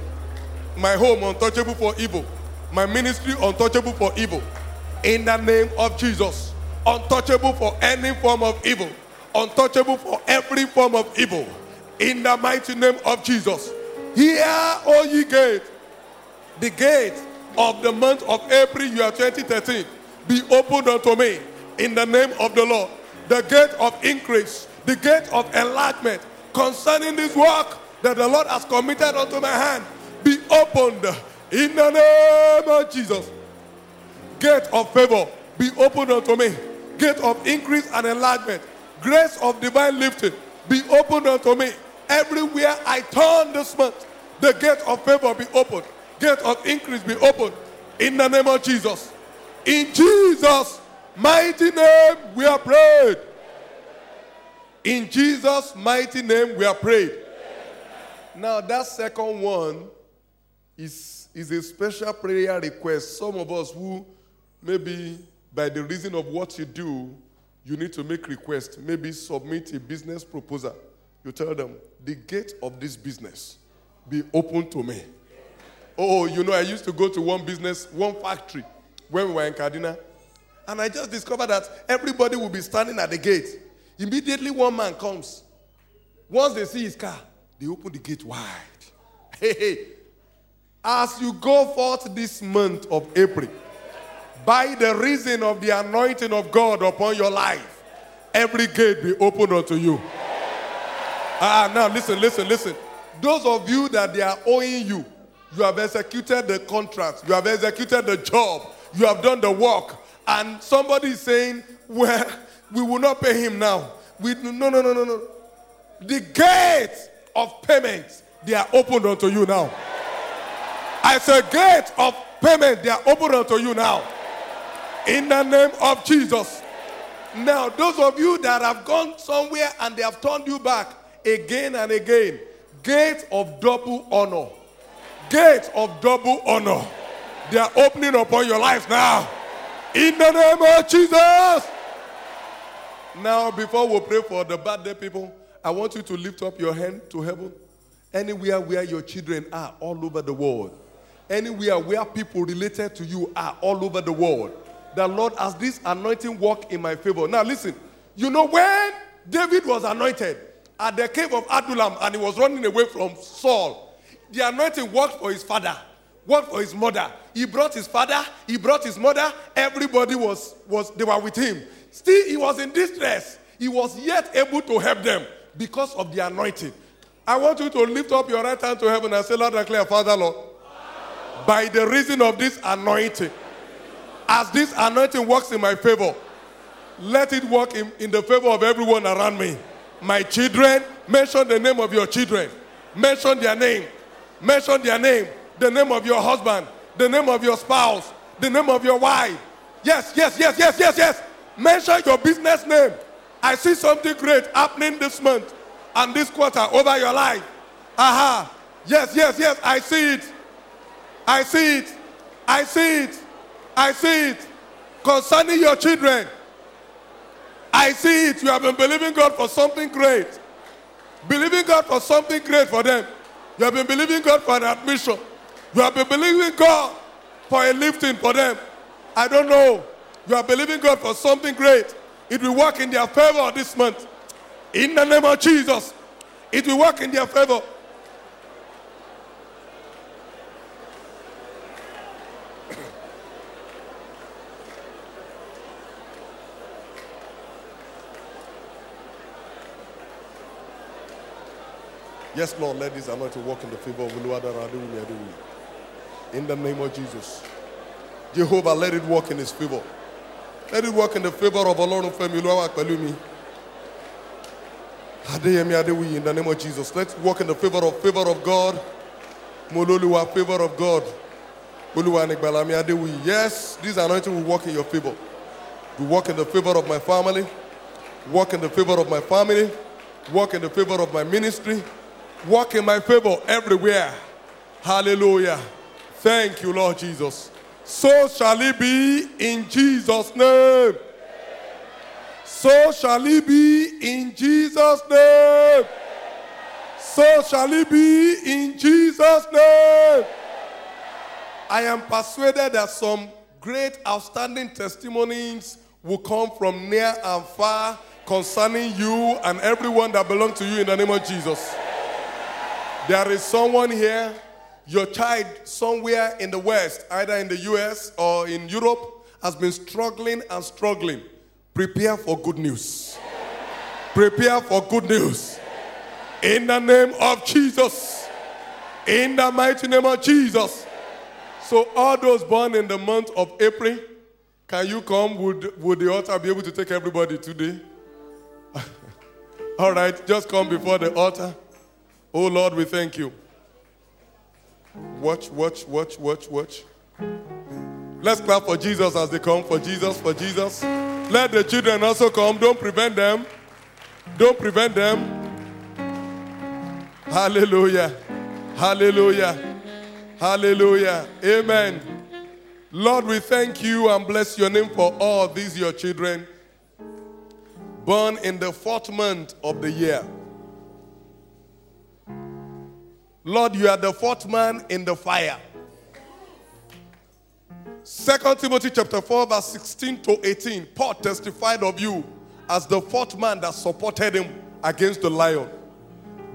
My home untouchable for evil. My ministry untouchable for evil. In the name of Jesus, untouchable for any form of evil. Untouchable for every form of evil. In the mighty name of Jesus. Hear, O ye gate, the gate of the month of April, year twenty thirteen, be opened unto me in the name of the Lord. The gate of increase, the gate of enlargement concerning this work that the Lord has committed unto my hand, be opened in the name of Jesus. Gate of favor, be opened unto me. Gate of increase and enlargement, grace of divine lifting, be opened unto me. Everywhere I turn this month, the gate of favor be opened. Gate of increase be opened in the name of Jesus. In Jesus' mighty name we are prayed. In Jesus' mighty name we are prayed. Now that second one is, is a special prayer request. Some of us who maybe by the reason of what you do, you need to make requests. Maybe submit a business proposal. You tell them, the gate of this business be open to me. Oh, you know, I used to go to one business, one factory when we were in Kaduna. And I just discovered that everybody will be standing at the gate. Immediately one man comes. Once they see his car, they open the gate wide. Hey, hey. As you go forth this month of April, by the reason of the anointing of God upon your life, every gate be opened unto you. Ah, now listen, listen, listen. Those of you that they are owing you, you have executed the contract. You have executed the job. You have done the work. And somebody is saying, well, we will not pay him now. We, no, no, no, no, no. The gates of payments, they are opened unto you now. I say, gates of payment, they are opened unto you now. In the name of Jesus. Now, those of you that have gone somewhere and they have turned you back again and again, gates of double honor. Gates of double honor, they are opening upon your life now. In the name of Jesus. Now, before we pray for the birthday people, I want you to lift up your hand to heaven. Anywhere where your children are all over the world. Anywhere where people related to you are all over the world. The Lord has this anointing work in my favor. Now, listen. You know, when David was anointed at the cave of Adullam and he was running away from Saul, the anointing worked for his father, worked for his mother. He brought his father, he brought his mother, everybody was, was they were with him. Still, he was in distress. He was yet able to help them because of the anointing. I want you to lift up your right hand to heaven and say loud and clear, Father Lord, Father, by the reason of this anointing, as this anointing works in my favor, let it work in, in the favor of everyone around me. My children, mention the name of your children. Mention their name. Mention their name, the name of your husband, the name of your spouse, the name of your wife. Yes, yes, yes, yes, yes, yes. Mention your business name. I see something great happening this month and this quarter over your life. Aha. Yes, yes, yes. I see it. I see it. I see it. I see it. Concerning your children, I see it. You have been believing God for something great. Believing God for something great for them. You have been believing God for an admission. You have been believing God for a lifting for them. I don't know. You are believing God for something great. It will work in their favor this month. In the name of Jesus, it will work in their favor. Yes, Lord, let this anointing work in the favor of the in the name of Jesus. Jehovah, let it work in his favor. Let it work in the favor of Olorun Femi Oluwapelumi. Adeyemi Adewiyi, in the name of Jesus. Let it work in the favor of favor of God. Mololuwa, favor of God. Oluwa Nigbalami Adewiyi. Yes, this anointing will work in your favor. You work in the favor of my family. Work in the favor of my family. Work in the favor of my ministry. Work in my favor everywhere. Hallelujah. Thank you, Lord Jesus. So shall it be in Jesus' name. Amen. So shall it be in Jesus' name. Amen. So shall it be in Jesus' name. Amen. I am persuaded that some great outstanding testimonies will come from near and far concerning you and everyone that belongs to you in the name of Jesus. There is someone here, your child somewhere in the West, either in the U S or in Europe, has been struggling and struggling. Prepare for good news. Prepare for good news. In the name of Jesus. In the mighty name of Jesus. So all those born in the month of April, can you come? Would, would the altar be able to take everybody today? All right, just come before the altar. Oh, Lord, we thank you. Watch, watch, watch, watch, watch. Let's clap for Jesus as they come. For Jesus, for Jesus. Let the children also come. Don't prevent them. Don't prevent them. Hallelujah. Hallelujah. Hallelujah. Amen. Lord, we thank you and bless your name for all these, your children, born in the fourth month of the year. Lord, you are the fourth man in the fire. Second Timothy chapter four, verse sixteen to eighteen, Paul testified of you as the fourth man that supported him against the lion,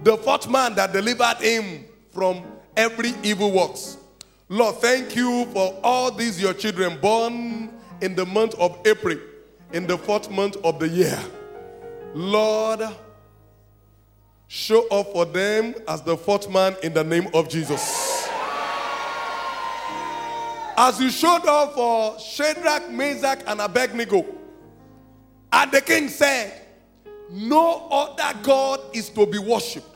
the fourth man that delivered him from every evil works. Lord, thank you for all these, your children, born in the month of April, in the fourth month of the year. Lord, show up for them as the fourth man in the name of Jesus. As you showed up for Shadrach, Meshach, and Abednego, and the king said, no other God is to be worshipped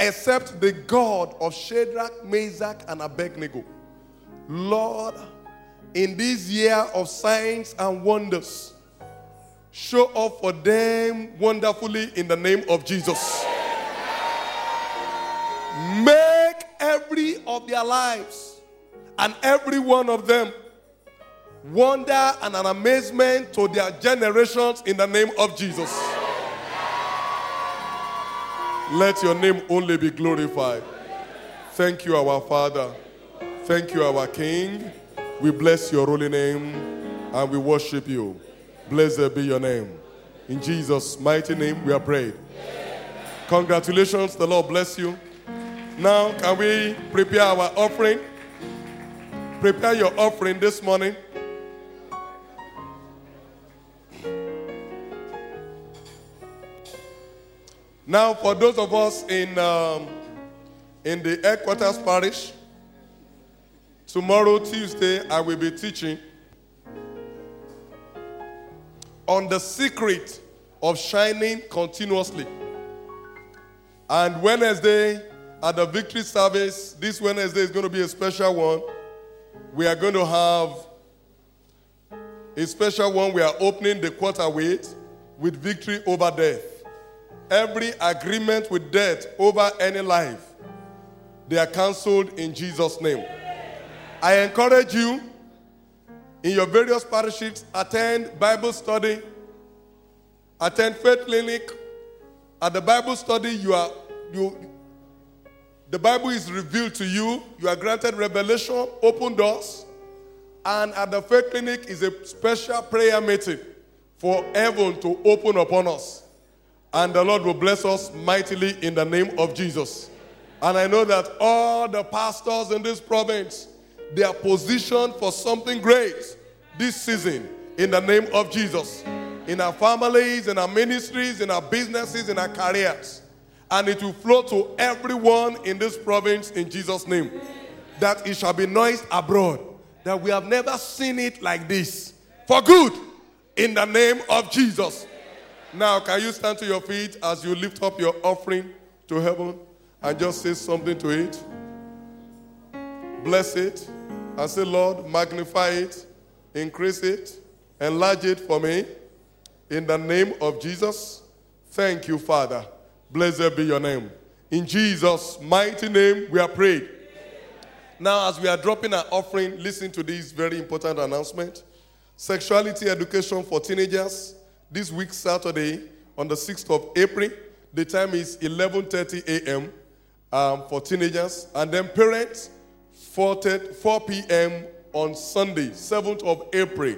except the God of Shadrach, Meshach, and Abednego. Lord, in this year of signs and wonders, show up for them wonderfully in the name of Jesus. Make every of their lives and every one of them wonder and an amazement to their generations in the name of Jesus. Let your name only be glorified. Thank you, our Father. Thank you, our King. We bless your holy name and we worship you. Blessed be your name. In Jesus' mighty name we are prayed. Congratulations. The Lord bless you. Now, can we prepare our offering? Prepare your offering this morning. Now, for those of us in, um, in the headquarters parish, tomorrow, Tuesday, I will be teaching on the secret of shining continuously. And Wednesday, at the victory service, this Wednesday is going to be a special one. We are going to have a special one. We are opening the quarter weight with victory over death. Every agreement with death over any life, they are cancelled in Jesus' name. I encourage you, in your various parishes, attend Bible study, attend Faith Clinic. At the Bible study, you are you. The Bible is revealed to you. You are granted revelation, open doors. And at the Faith Clinic is a special prayer meeting for heaven to open upon us. And the Lord will bless us mightily in the name of Jesus. And I know that all the pastors in this province, they are positioned for something great this season in the name of Jesus. In our families, in our ministries, in our businesses, in our careers. And it will flow to everyone in this province in Jesus' name. That it shall be noised abroad. That we have never seen it like this. For good. In the name of Jesus. Now, can you stand to your feet as you lift up your offering to heaven and just say something to it? Bless it and say, Lord, magnify it, increase it, enlarge it for me. In the name of Jesus, thank you, Father. Blessed be your name. In Jesus' mighty name, we are prayed. Now, as we are dropping our offering, listen to this very important announcement. Sexuality education for teenagers this week, Saturday, on the sixth of April. The time is eleven thirty a m Um, for teenagers. And then parents, four p m on Sunday, seventh of April.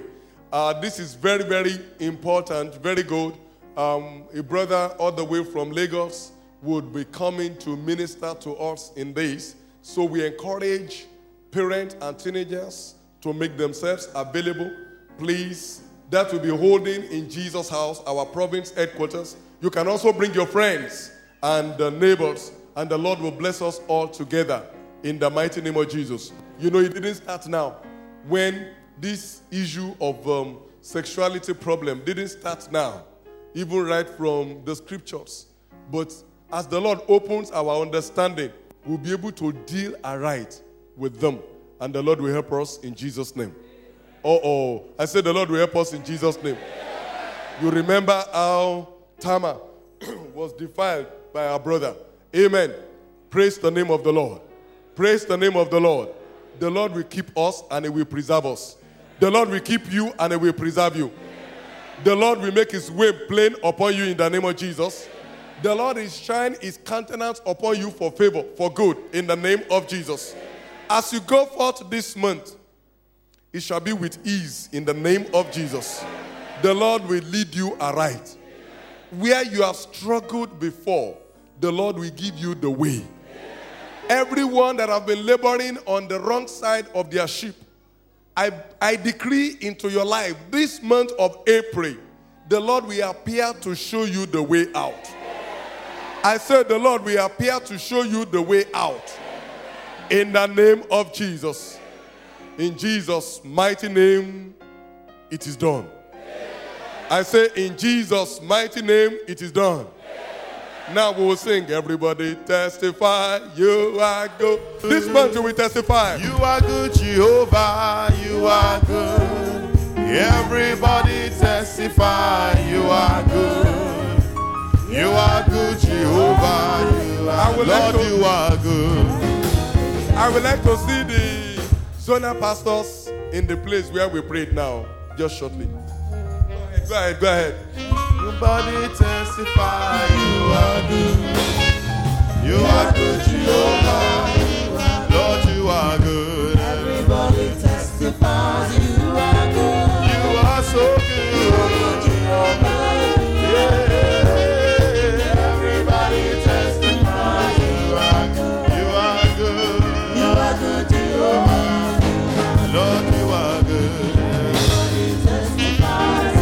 Uh, this is very, very important, very good. Um, a brother all the way from Lagos would be coming to minister to us in this. So we encourage parents and teenagers to make themselves available. Please, that will be holding in Jesus House, our province headquarters. You can also bring your friends and uh, neighbors, and the Lord will bless us all together in the mighty name of Jesus. You know, it didn't start now. When this issue of um, sexuality problem didn't start now, even right from the scriptures. But as the Lord opens our understanding, we'll be able to deal aright with them. And the Lord will help us in Jesus' name. Uh-oh. I said the Lord will help us in Jesus' name. You remember how Tamar was defiled by her brother. Amen. Praise the name of the Lord. Praise the name of the Lord. The Lord will keep us and He will preserve us. The Lord will keep you and He will preserve you. The Lord will make His way plain upon you in the name of Jesus. The Lord will shine His countenance upon you for favor, for good, in the name of Jesus. As you go forth this month, it shall be with ease in the name of Jesus. The Lord will lead you aright. Where you have struggled before, the Lord will give you the way. Everyone that have been laboring on the wrong side of their ship, I, I decree into your life, this month of April, the Lord will appear to show you the way out. I said the Lord will appear to show you the way out. In the name of Jesus. In Jesus' mighty name, it is done. I say in Jesus' mighty name, it is done. Now we will sing, everybody testify, you are good. This month we testify. You are good, Jehovah, you are good. Everybody testify, you are good. You are good, Jehovah, you are good. Lord, like to, you are good. I would like to see the zonal pastors in the place where we prayed now, just shortly. Go ahead, go ahead, go ahead. Everybody testify, you are good. You are good, Jehovah. Lord, you are good. Everybody testifies, you are good. You are so good. You are good, Jehovah. Yeah. Everybody testifies, you are good. You are good. You are good, Jehovah. Lord, you are good. Everybody testifies.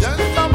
Just